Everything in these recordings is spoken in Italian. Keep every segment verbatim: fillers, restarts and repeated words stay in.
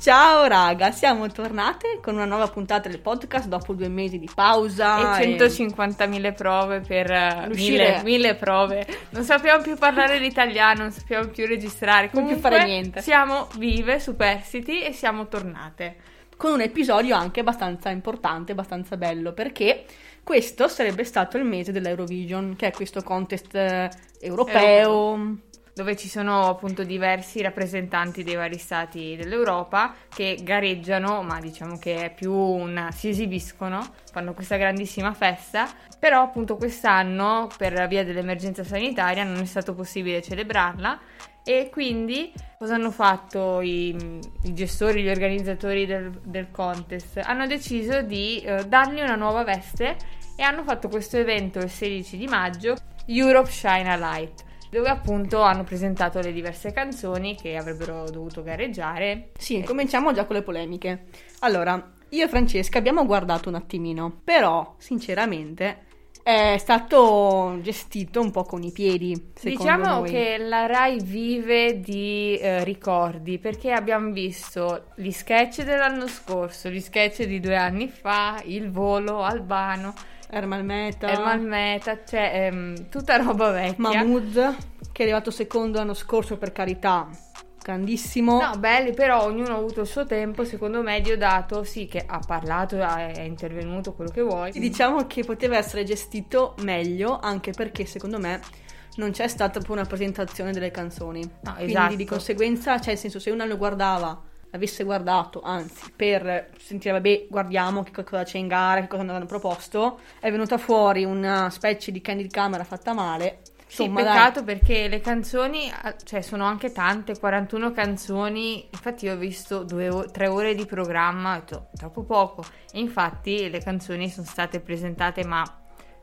Ciao raga, siamo tornate con una nuova puntata del podcast dopo due mesi di pausa e centocinquantamila e... prove per mille, mille prove. Non sappiamo più parlare l'italiano, non sappiamo più registrare, comunque non più fare niente. Siamo vive, superstiti, e siamo tornate con un episodio anche abbastanza importante, abbastanza bello, perché questo sarebbe stato il mese dell'Eurovision, che è questo contest europeo Euro. dove ci sono appunto diversi rappresentanti dei vari stati dell'Europa che gareggiano, ma diciamo che è più una... si esibiscono, fanno questa grandissima festa, però appunto quest'anno per via dell'emergenza sanitaria non è stato possibile celebrarla, e quindi cosa hanno fatto i, i gestori, gli organizzatori del, del contest? Hanno deciso di eh, dargli una nuova veste e hanno fatto questo evento il sedici di maggio, Europe Shine a Light, dove appunto hanno presentato le diverse canzoni che avrebbero dovuto gareggiare. Sì, cominciamo già con le polemiche. Allora, io e Francesca abbiamo guardato un attimino, però sinceramente è stato gestito un po' con i piedi, diciamo noi. Che la Rai vive di eh, ricordi, perché abbiamo visto gli sketch dell'anno scorso, gli sketch di due anni fa, Il Volo, Albano, Ermal Meta, Ermal Meta, cioè ehm, tutta roba vecchia. Mahmood, che è arrivato secondo l'anno scorso, per carità, grandissimo. No, belli, però ognuno ha avuto il suo tempo. Secondo me Diodato, sì, che ha parlato, è intervenuto, quello che vuoi. Diciamo che poteva essere gestito meglio, anche perché secondo me non c'è stata proprio una presentazione delle canzoni. No, quindi esatto. Di conseguenza, cioè, il senso, se uno lo guardava, avesse guardato, anzi, per sentire, vabbè, guardiamo che cosa c'è in gara, che cosa hanno proposto, è venuta fuori una specie di candy camera fatta male. Insomma, sì, peccato, dai. Perché le canzoni, cioè, sono anche tante, quarantuno canzoni, infatti io ho visto due o tre ore di programma, ho detto, troppo poco, e infatti le canzoni sono state presentate ma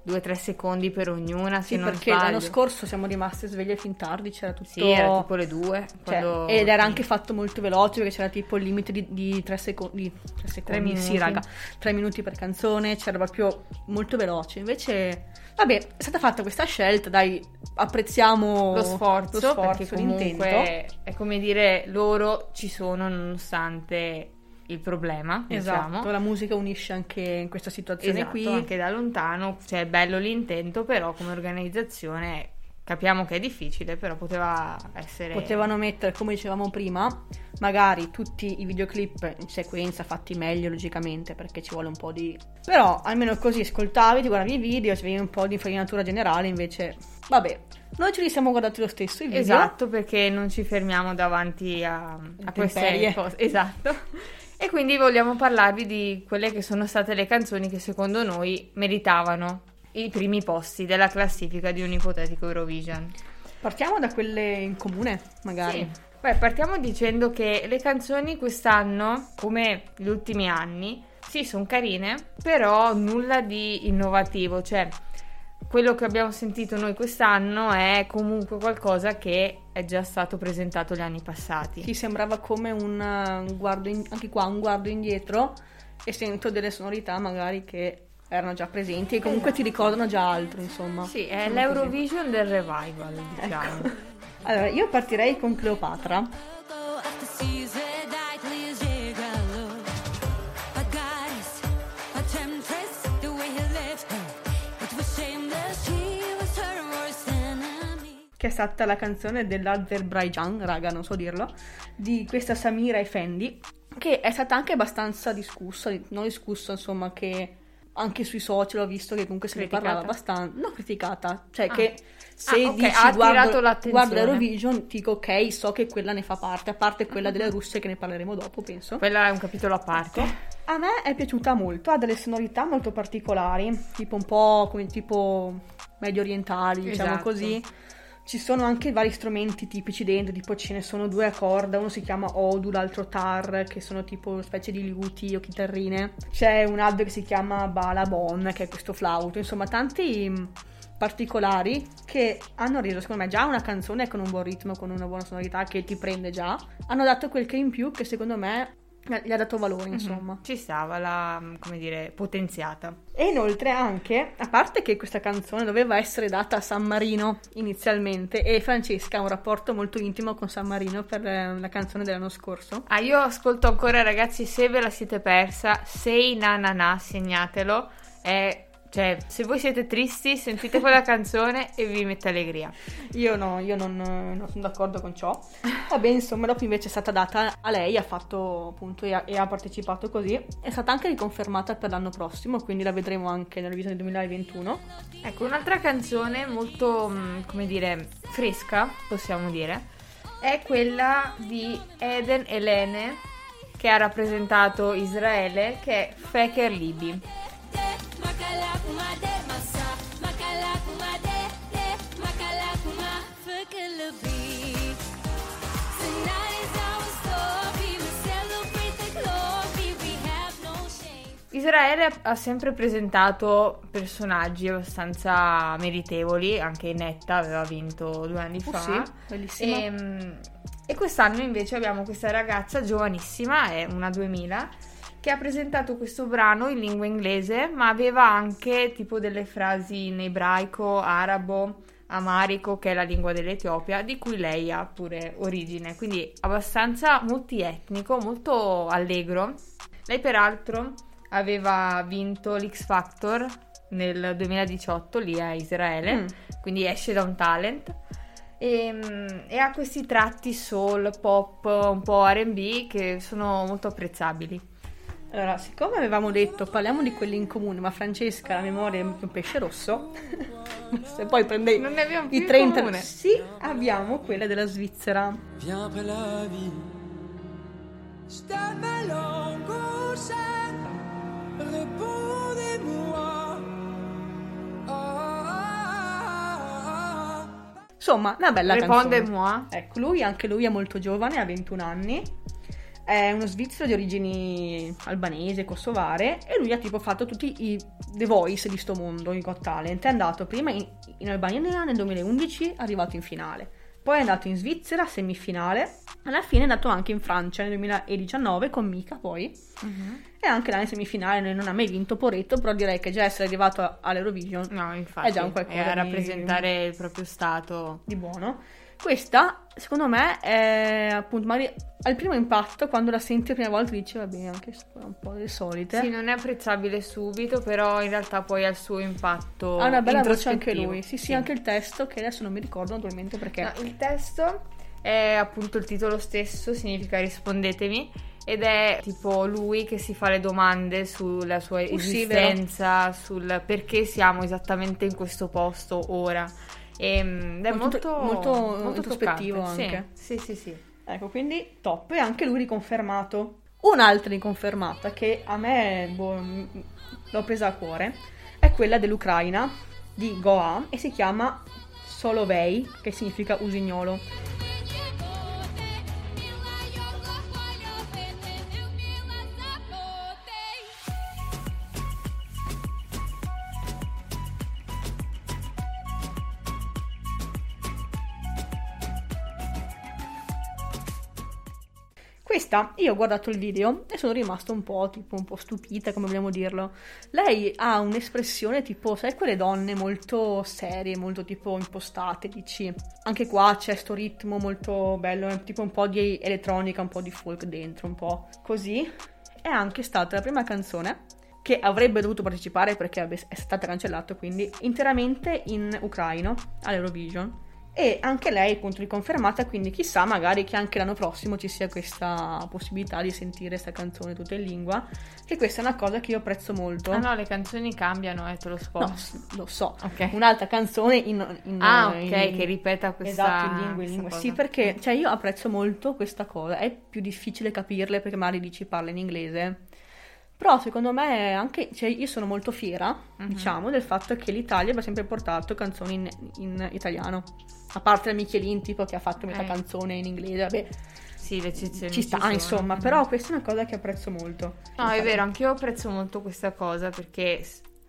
due o tre secondi per ognuna, se sì, non perché sbaglio. L'anno scorso siamo rimaste sveglie fin tardi, c'era tutto... Sì, era tipo le due. Cioè, quando... Ed era anche fatto molto veloce, perché c'era tipo il limite di, di tre secondi, di tre secondi, tre minuti. Sì, raga, tre minuti per canzone, c'era proprio molto veloce. Invece, vabbè, è stata fatta questa scelta, dai, apprezziamo lo sforzo, lo sforzo perché comunque l'intento. È come dire, loro ci sono nonostante... il problema, esatto, diciamo. La musica unisce anche in questa situazione, esatto, qui, anche da lontano, cioè è bello l'intento, però come organizzazione capiamo che è difficile, però poteva essere... Potevano mettere, come dicevamo prima, magari tutti i videoclip in sequenza, fatti meglio logicamente, perché ci vuole un po' di... Però almeno così ascoltavi, ti guardavi i video, ci vedi un po' di infarinatura generale, invece vabbè... Noi ce li siamo guardati lo stesso i video. Esatto, perché non ci fermiamo davanti a, a queste cose. Esatto. E quindi vogliamo parlarvi di quelle che sono state le canzoni che secondo noi meritavano i primi posti della classifica di un ipotetico Eurovision. Partiamo da quelle in comune, magari. Sì. Beh, partiamo dicendo che le canzoni quest'anno, come gli ultimi anni, sì, sono carine, però nulla di innovativo, cioè... Quello che abbiamo sentito noi quest'anno è comunque qualcosa che è già stato presentato gli anni passati. Ci sembrava come un, un guardo in, anche qua un guardo indietro, e sento delle sonorità magari che erano già presenti e comunque ti ricordano già altro, insomma. Sì, è insomma l'Eurovision così. Del revival, diciamo. Ecco. Allora, io partirei con Cleopatra. che è stata la canzone dell'Azerbaigian, raga, non so dirlo, di questa Samira Efendi, che è stata anche abbastanza discussa, non discussa, insomma, che anche sui social ho visto che comunque se criticata. ne parlava abbastanza, no, criticata, cioè ah. che se ah, okay. dici guardo, guardo l'Eurovision, dico ok, so che quella ne fa parte, a parte quella delle russe che ne parleremo dopo, penso. Quella è un capitolo a parte. Ecco. A me è piaciuta molto, ha delle sonorità molto particolari, tipo un po' come tipo medio orientali, diciamo esatto. così. Ci sono anche vari strumenti tipici dentro, tipo ce ne sono due a corda, uno si chiama oud, l'altro tar, che sono tipo specie di liuti o chitarrine. C'è un altro che si chiama Balabon, che è questo flauto, insomma tanti particolari che hanno reso secondo me già una canzone con un buon ritmo, con una buona sonorità che ti prende già, hanno dato quel che in più che secondo me gli ha dato valore, insomma. Mm-hmm. Ci stava la, come dire, potenziata. E inoltre anche, a parte che questa canzone doveva essere data a San Marino inizialmente, e Francesca ha un rapporto molto intimo con San Marino per la canzone dell'anno scorso. Ah, io ascolto ancora, ragazzi, se ve la siete persa, Sei na na na, segnatelo, è... Cioè, se voi siete tristi, sentite quella canzone e vi mette allegria. Io no, io non, non sono d'accordo con ciò. Vabbè, insomma, dopo invece è stata data a lei, ha fatto appunto e ha, e ha partecipato così. È stata anche riconfermata per l'anno prossimo, quindi la vedremo anche nella visione del duemilaventuno. Ecco, un'altra canzone molto, come dire, fresca, possiamo dire, è quella di Eden Helene, che ha rappresentato Israele, che è Faker Libi. Israele ha sempre presentato personaggi abbastanza meritevoli, anche Netta aveva vinto due anni oh, fa sì, bellissima. E, e quest'anno invece abbiamo questa ragazza giovanissima, è una duemila, che ha presentato questo brano in lingua inglese, ma aveva anche tipo delle frasi in ebraico, arabo, amarico, che è la lingua dell'Etiopia, di cui lei ha pure origine, quindi abbastanza multietnico, molto allegro. Lei peraltro aveva vinto l'X Factor nel duemiladiciotto lì a Israele, mm. quindi esce da un talent. E, e ha questi tratti soul, pop, un po' erre e bi che sono molto apprezzabili. Allora, siccome avevamo detto parliamo di quelli in comune, ma Francesca la memoria è un pesce rosso, se poi prendei non ne abbiamo più i trenta in comune. Sì, abbiamo quella della Svizzera. Viens per la vie, j't'appelle en couchette, répondez-moi. Oh, oh, oh, oh. Insomma, una bella canzone. Répondez-moi. Ecco, lui, anche lui è molto giovane, ha ventuno anni. È uno svizzero di origini albanese, kosovare, e lui ha tipo fatto tutti i The Voice di sto mondo in Got Talent. È andato prima in, in Albania nel duemilaundici, è arrivato in finale, poi è andato in Svizzera semifinale, alla fine è andato anche in Francia nel duemiladiciannove con Mika poi, uh-huh. e anche là in semifinale non ha mai vinto Poretto, però direi che già essere arrivato all'Eurovision no, infatti, è già un qualcosa di... a rappresentare di... il proprio stato di buono. Questa, secondo me, è appunto magari al primo impatto, quando la senti la prima volta dici va bene, anche un po' le solite. Sì, non è apprezzabile subito, però in realtà poi ha il suo impatto. Ha una bella voce anche lui. Sì, sì, sì, anche il testo, che adesso non mi ricordo naturalmente perché. No, il testo è appunto il titolo stesso, significa rispondetemi, ed è tipo lui che si fa le domande sulla sua uh, esistenza, sì, sul perché siamo esattamente in questo posto ora. E, ed è molto molto, molto, molto prospettivo anche sì, sì sì sì ecco, quindi top. E anche lui riconfermato. Un'altra riconfermata che a me boh, l'ho presa a cuore è quella dell'Ucraina di Goa, e si chiama Solovei, che significa usignolo. Questa, io ho guardato il video e sono rimasta un po' tipo un po' stupita, come vogliamo dirlo. Lei ha un'espressione tipo, sai quelle donne molto serie, molto tipo impostate, dici. Anche qua c'è sto ritmo molto bello, è tipo un po' di elettronica, un po' di folk dentro, un po' così. È anche stata la prima canzone che avrebbe dovuto partecipare perché è stata cancellata, quindi interamente in ucraino all'Eurovision. e anche lei appunto riconfermata, quindi chissà magari che anche l'anno prossimo ci sia questa possibilità di sentire questa canzone tutta in lingua, che questa è una cosa che io apprezzo molto. Ah no, le canzoni cambiano, eh, te lo sposto. No, lo so, okay. Un'altra canzone in, in ah ok, in, che ripeta questa, esatto, in lingua, in lingua. Sì, perché cioè io apprezzo molto questa cosa, è più difficile capirle perché magari dici parla in inglese, però secondo me anche, cioè io sono molto fiera, uh-huh. diciamo, del fatto che l'Italia abbia sempre portato canzoni in, in italiano, a parte la Michelin tipo che ha fatto metà eh. canzone in inglese, vabbè, sì, le eccezioni ci sta, ci insomma, uh-huh. però questa è una cosa che apprezzo molto. No, è vero, anch'io apprezzo molto questa cosa, perché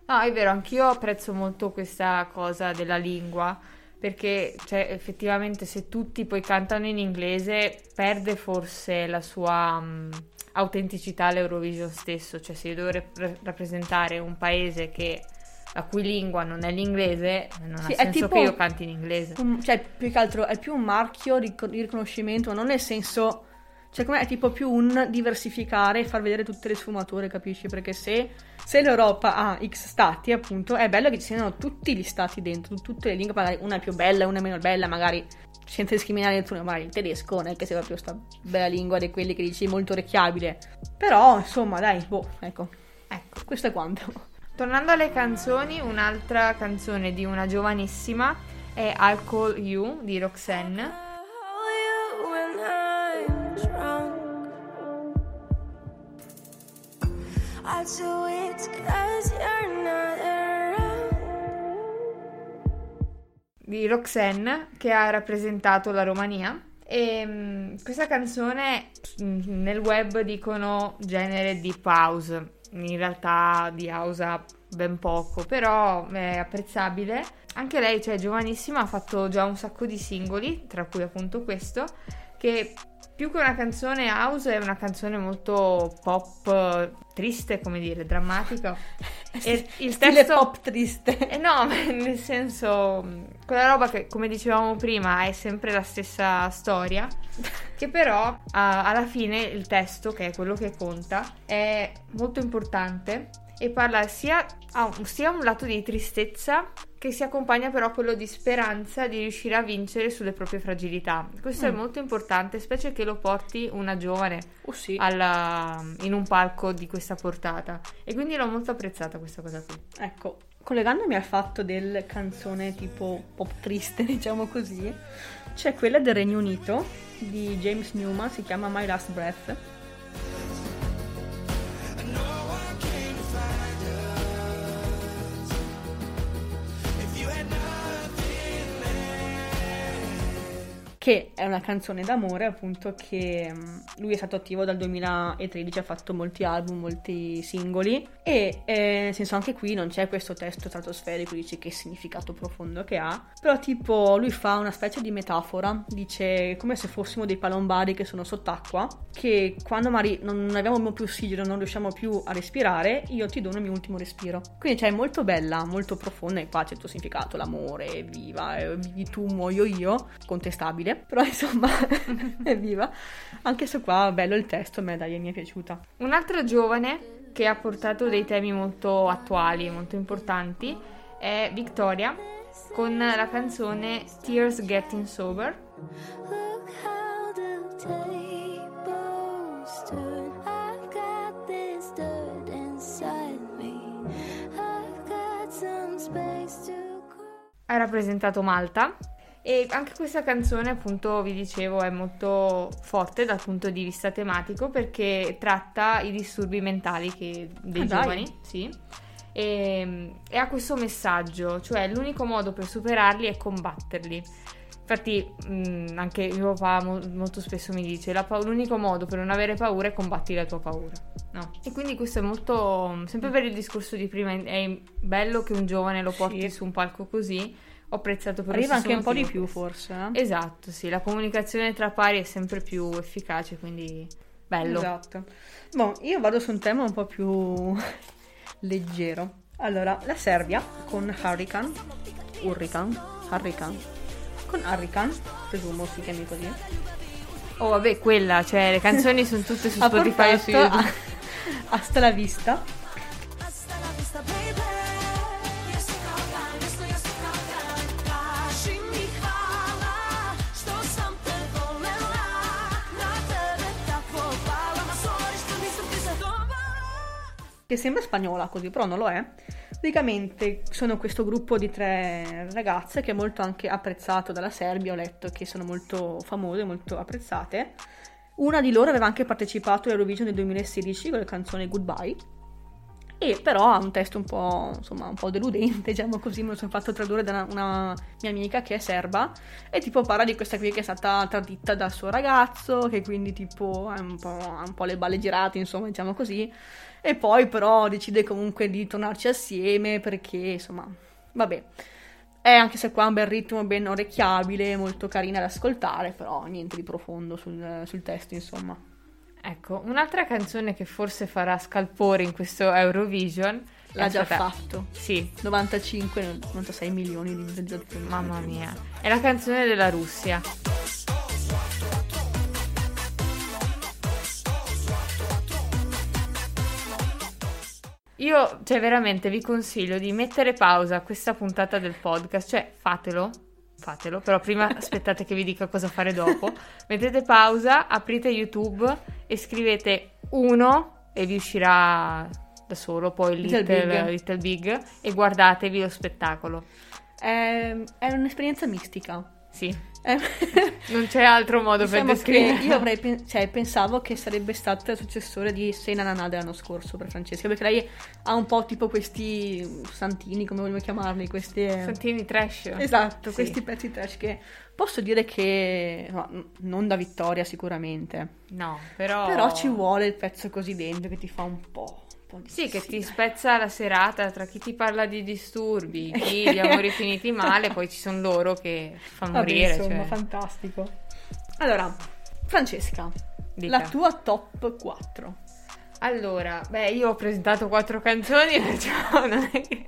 no, è vero, anch'io apprezzo molto questa cosa della lingua, perché cioè effettivamente se tutti poi cantano in inglese perde forse la sua um, autenticità all'Eurovision stesso, cioè se io devo rep- rappresentare un paese che la cui lingua non è l'inglese, non sì, ha senso che io canti in inglese. Un, cioè più che altro è più un marchio di riconoscimento, non nel senso, cioè com'è, è tipo più un diversificare e far vedere tutte le sfumature, capisci? Perché se, se l'Europa ha X stati, appunto, è bello che ci siano tutti gli stati dentro, tutte le lingue, magari una è più bella, una è meno bella, magari senza discriminare nessuno, magari il tedesco non è che sia proprio sta bella lingua di quelli che dici molto orecchiabile, però insomma dai, boh, ecco, ecco, questo è quanto. Tornando alle canzoni, un'altra canzone di una giovanissima è I'll Call You di Roxen. Di Roxen, che ha rappresentato la Romania, e mh, questa canzone mh, nel web dicono genere deep house, in realtà di house ha ben poco, però è apprezzabile. Anche lei, cioè giovanissima, ha fatto già un sacco di singoli, tra cui appunto questo, che più che una canzone house è una canzone molto pop triste, come dire, drammatica. E il testo pop triste. Eh no, nel senso, quella roba che, come dicevamo prima, è sempre la stessa storia, che però uh, alla fine il testo, che è quello che conta, è molto importante e parla sia a un, sia un lato di tristezza, che si accompagna però a quello di speranza di riuscire a vincere sulle proprie fragilità. Questo mm. è molto importante, specie che lo porti una giovane oh, sì. alla, in un palco di questa portata, e quindi l'ho molto apprezzata questa cosa qui. Ecco, collegandomi al fatto del canzone tipo pop triste, diciamo così, c'è quella del Regno Unito di James Newman, si chiama My Last Breath. Che è una canzone d'amore, appunto, che lui è stato attivo dal duemilatredici, ha fatto molti album, molti singoli, e eh, nel senso anche qui non c'è questo testo stratosferico, dice che significato profondo che ha, però tipo lui fa una specie di metafora, dice come se fossimo dei palombari che sono sott'acqua, che quando magari non abbiamo più ossigeno, non riusciamo più a respirare, io ti dono il mio ultimo respiro. Quindi cioè è molto bella, molto profonda, e qua c'è il tuo significato, l'amore, viva, vivi tu, muoio io, contestabile, però insomma evviva. Anche su qua bello il testo, a me dai, mi è piaciuta. Un'altra giovane che ha portato dei temi molto attuali e molto importanti è Victoria con la canzone Tears Getting Sober. Ha rappresentato Malta. E anche questa canzone, appunto, vi dicevo, è molto forte dal punto di vista tematico, perché tratta i disturbi mentali che dei ah, giovani, dai. Sì, e, e ha questo messaggio, cioè l'unico modo per superarli è combatterli. Infatti mh, anche mio papà mo- molto spesso mi dice la pa- l'unico modo per non avere paura è combatti la tua paura, no? E quindi questo è molto, sempre per il discorso di prima, è bello che un giovane lo porti sì. su un palco così. Ho apprezzato per arriva anche un po' di più questo. Forse eh? Esatto, sì, la comunicazione tra pari è sempre più efficace, quindi bello. Esatto. Bon, io vado su un tema un po' più leggero. Allora, la Serbia con Hurricane Hurricane Hurricane con Hurricane, presumo si chiami così. Oh vabbè, quella, cioè le canzoni sono tutte su Spotify e su YouTube. Hasta la vista. Hasta la vista baby. che sembra spagnola così, però non lo è. Praticamente sono questo gruppo di tre ragazze che è molto anche apprezzato dalla Serbia, ho letto che sono molto famose, molto apprezzate. Una di loro aveva anche partecipato all'Eurovision del duemilasedici con la canzone Goodbye, e però ha un testo un po', insomma, un po' deludente, diciamo così, me lo sono fatto tradurre da una, una mia amica che è serba, e tipo parla di questa qui che è stata tradita dal suo ragazzo, che quindi tipo ha un po', un po' le balle girate, insomma, diciamo così, e poi però decide comunque di tornarci assieme perché, insomma, vabbè. È, anche se qua ha un bel ritmo, ben orecchiabile, molto carina da ascoltare, però niente di profondo sul, sul testo, insomma. Ecco, un'altra canzone che forse farà scalpore in questo Eurovision l'ha già stata... fatto. Sì, novantacinque novantasei milioni di visualizzazioni. Mamma mia. È la canzone della Russia. Io, cioè, veramente vi consiglio di mettere pausa a questa puntata del podcast, cioè fatelo. Fatelo, però prima aspettate che vi dica cosa fare dopo. Mettete pausa, aprite YouTube e scrivete uno e vi uscirà da solo poi Little, Little, Big. Little Big, e guardatevi lo spettacolo. È, è un'esperienza mistica. Sì, eh, non c'è altro modo, diciamo, per descrivere. Io avrei pen- cioè, pensavo che sarebbe stata il successore di Sei Nananà dell'anno scorso per Francesca, perché lei ha un po' tipo questi santini, come vogliamo chiamarli, questi santini trash. Esatto, sì. Questi pezzi trash che posso dire che no, non da vittoria sicuramente. No, però però ci vuole il pezzo così dentro che ti fa un po'. Sì, che ti spezza la serata tra chi ti parla di disturbi, chi di amori finiti male, poi ci sono loro che fa morire. Vabbè, insomma, cioè, fantastico. Allora, Francesca, dica la tua top quattro. Allora, beh, io ho presentato quattro canzoni, perciò non è che...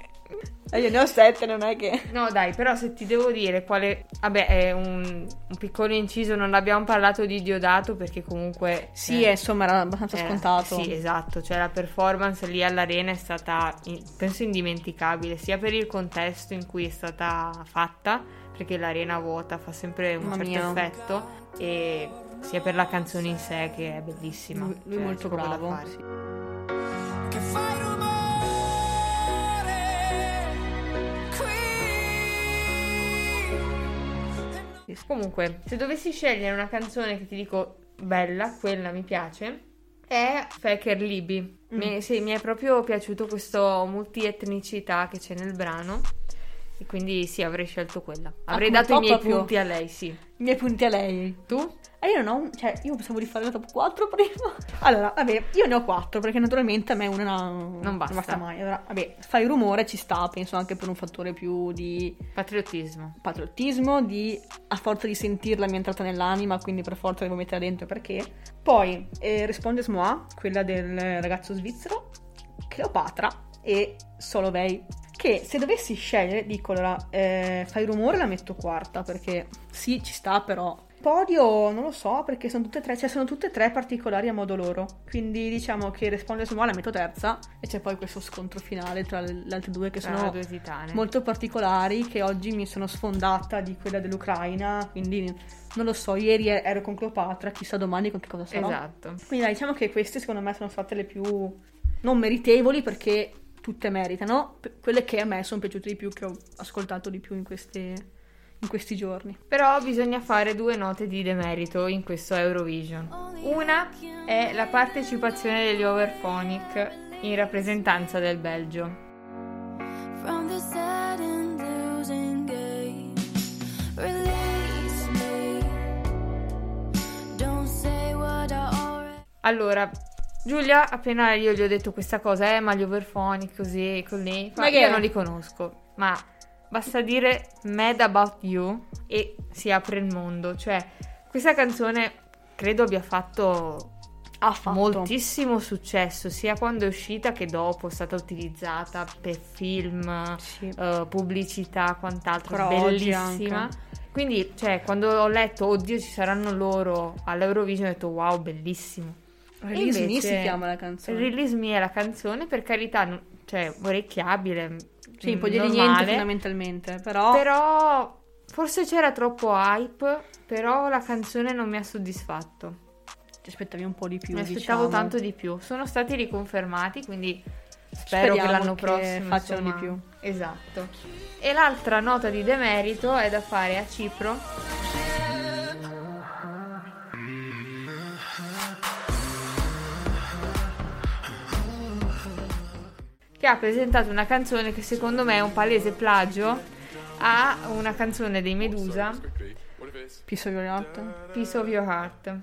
Io ne ho sette, non è che... No, dai, però se ti devo dire quale... Vabbè, è un, un piccolo inciso, non abbiamo parlato di Diodato perché comunque... Sì, eh, insomma, era abbastanza era, scontato. Sì, esatto, cioè la performance lì all'arena è stata, penso, indimenticabile, sia per il contesto in cui è stata fatta, perché l'arena vuota fa sempre un Mamma certo mia. effetto, e sia per la canzone in sé che è bellissima. Lui, lui cioè, molto bravo. Sì. Che fai rumore? Comunque, se dovessi scegliere una canzone che ti dico bella, quella mi piace, è Faker Libi. Mm. Mi, sì, mi è proprio piaciuto questo multietnicità che c'è nel brano, e quindi sì, avrei scelto quella. Avrei ah, dato i miei punti più. a lei, sì. I miei punti a lei. Tu? Eh, io non ho, cioè, io pensavo di fare la top quattro prima. Allora, vabbè, io ne ho quattro perché naturalmente a me una non, non basta, non basta mai. Allora, vabbè, Fai rumore ci sta, penso anche per un fattore più di patriottismo. Patriottismo, di a forza di sentirla mi è entrata nell'anima, quindi per forza devo metterla dentro perché. Poi eh, Répondez-moi, quella del ragazzo svizzero, Cleopatra e Solovei. Che se dovessi scegliere, dico allora, eh, Fai rumore la metto quarta perché sì, ci sta, però podio non lo so perché sono tutte e tre, cioè sono tutte e tre particolari a modo loro, quindi diciamo che Répondez-moi la metto terza, e c'è poi questo scontro finale tra le altre due che tra sono due titane molto particolari, che oggi mi sono sfondata di quella dell'Ucraina, quindi non lo so, ieri ero con Cleopatra, chissà domani con che cosa sarò. Esatto, quindi dai, diciamo che queste secondo me sono state le più non meritevoli perché tutte meritano, quelle che a me sono piaciute di più, che ho ascoltato di più in queste... in questi giorni. Però bisogna fare due note di demerito in questo Eurovision. Una è la partecipazione degli Overphonic in rappresentanza del Belgio. Allora, Giulia, appena io gli ho detto questa cosa, eh, ma gli Overphonic così, così, ma io non li conosco, ma... Basta dire Mad About You e si apre il mondo. Cioè, questa canzone credo abbia fatto, ha fatto moltissimo successo, sia quando è uscita che dopo, è stata utilizzata per film, sì. uh, pubblicità, quant'altro. Però bellissima. Quindi, cioè, quando ho letto oddio ci saranno loro all'Eurovision, ho detto wow, bellissimo. Release me si chiama la canzone. Release me è la canzone, per carità, cioè orecchiabile. Sì, puoi dire niente fondamentalmente, però... però forse c'era troppo hype, però la canzone non mi ha soddisfatto. Ti aspettavi un po' di più, mi aspettavo diciamo. tanto di più. Sono stati riconfermati, quindi Spero Speriamo che l'anno che prossimo facciano di più. Esatto. E l'altra nota di demerito è da fare a Cipro, che ha presentato una canzone che secondo me è un palese plagio a una canzone dei Meduza, Piece of Your Heart. Piece of Your Heart.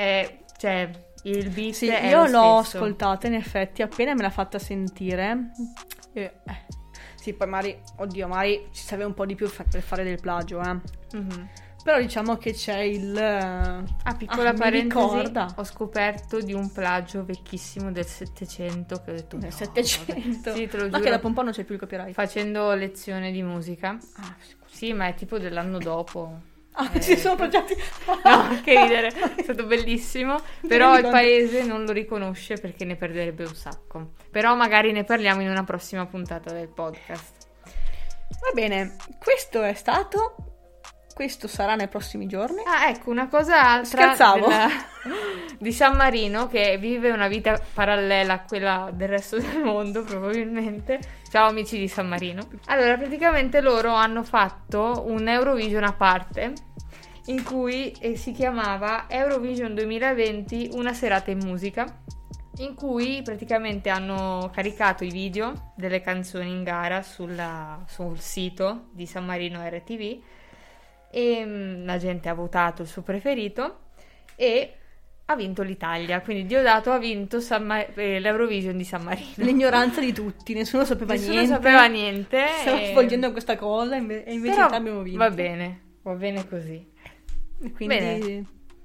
È, cioè, il beat sì, è io l'ho stesso. Ascoltata in effetti, appena me l'ha fatta sentire. Eh, sì, poi Mari, oddio, Mari ci serve un po' di più fa- per fare del plagio, eh. Mm-hmm. Però diciamo che c'è il... Ah, piccola ah, parentesi, ho scoperto di un plagio vecchissimo del Settecento che ho detto... Del Settecento? No, sì, te lo giuro. Ma che dopo un po' non c'è più il copyright. Facendo lezione di musica. Ah, scusa. Sì, ma è tipo dell'anno dopo. Ah, eh, ci sono progetti... No, che ridere, è stato bellissimo. Però il paese non lo riconosce perché ne perderebbe un sacco. Però magari ne parliamo in una prossima puntata del podcast. Va bene, questo è stato... Questo sarà nei prossimi giorni. Ah, ecco, una cosa altra. Scherzavo. Della, di San Marino, che vive una vita parallela a quella del resto del mondo, probabilmente. Ciao amici di San Marino. Allora, praticamente loro hanno fatto un Eurovision a parte, in cui eh, si chiamava Eurovision duemilaventi, una serata in musica, in cui praticamente hanno caricato i video delle canzoni in gara sulla, sul sito di San Marino erre ti vu. E la gente ha votato il suo preferito e ha vinto l'Italia, quindi Diodato ha vinto San Ma- l'Eurovision di San Marino. L'ignoranza di tutti, nessuno sapeva nessuno niente. Nessuno sapeva niente. Stava e... svolgendo questa cosa e invece però abbiamo vinto. Va bene, va bene così. E quindi bene.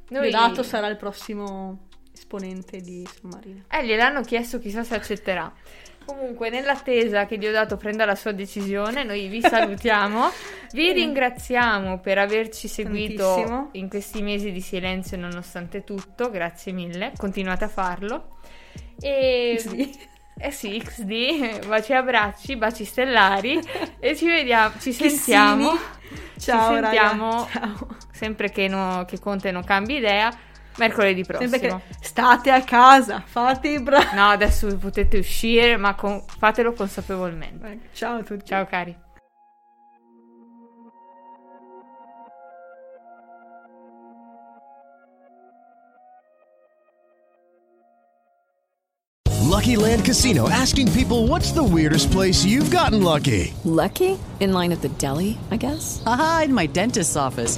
Noi... Diodato sarà il prossimo esponente di San Marino. Eh, gliel'hanno chiesto, chissà se accetterà. Comunque, nell'attesa che Diodato prenda la sua decisione, noi vi salutiamo, vi ringraziamo per averci seguito tantissimo in questi mesi di silenzio nonostante tutto, grazie mille, continuate a farlo. E... Sì. Eh sì, X D, baci e abbracci, baci stellari e ci vediamo, ci sentiamo, ciao, ci sentiamo ciao. Sempre che, no, che Conte non cambi idea. Mercoledì prossimo. Che state a casa, fate i bravi. No, adesso potete uscire, ma con... fatelo consapevolmente. Ciao a tutti. Ciao cari. Lucky Land Casino asking people what's the weirdest place you've gotten lucky? Lucky? In line at the deli, I guess? Aha, in my dentist's office.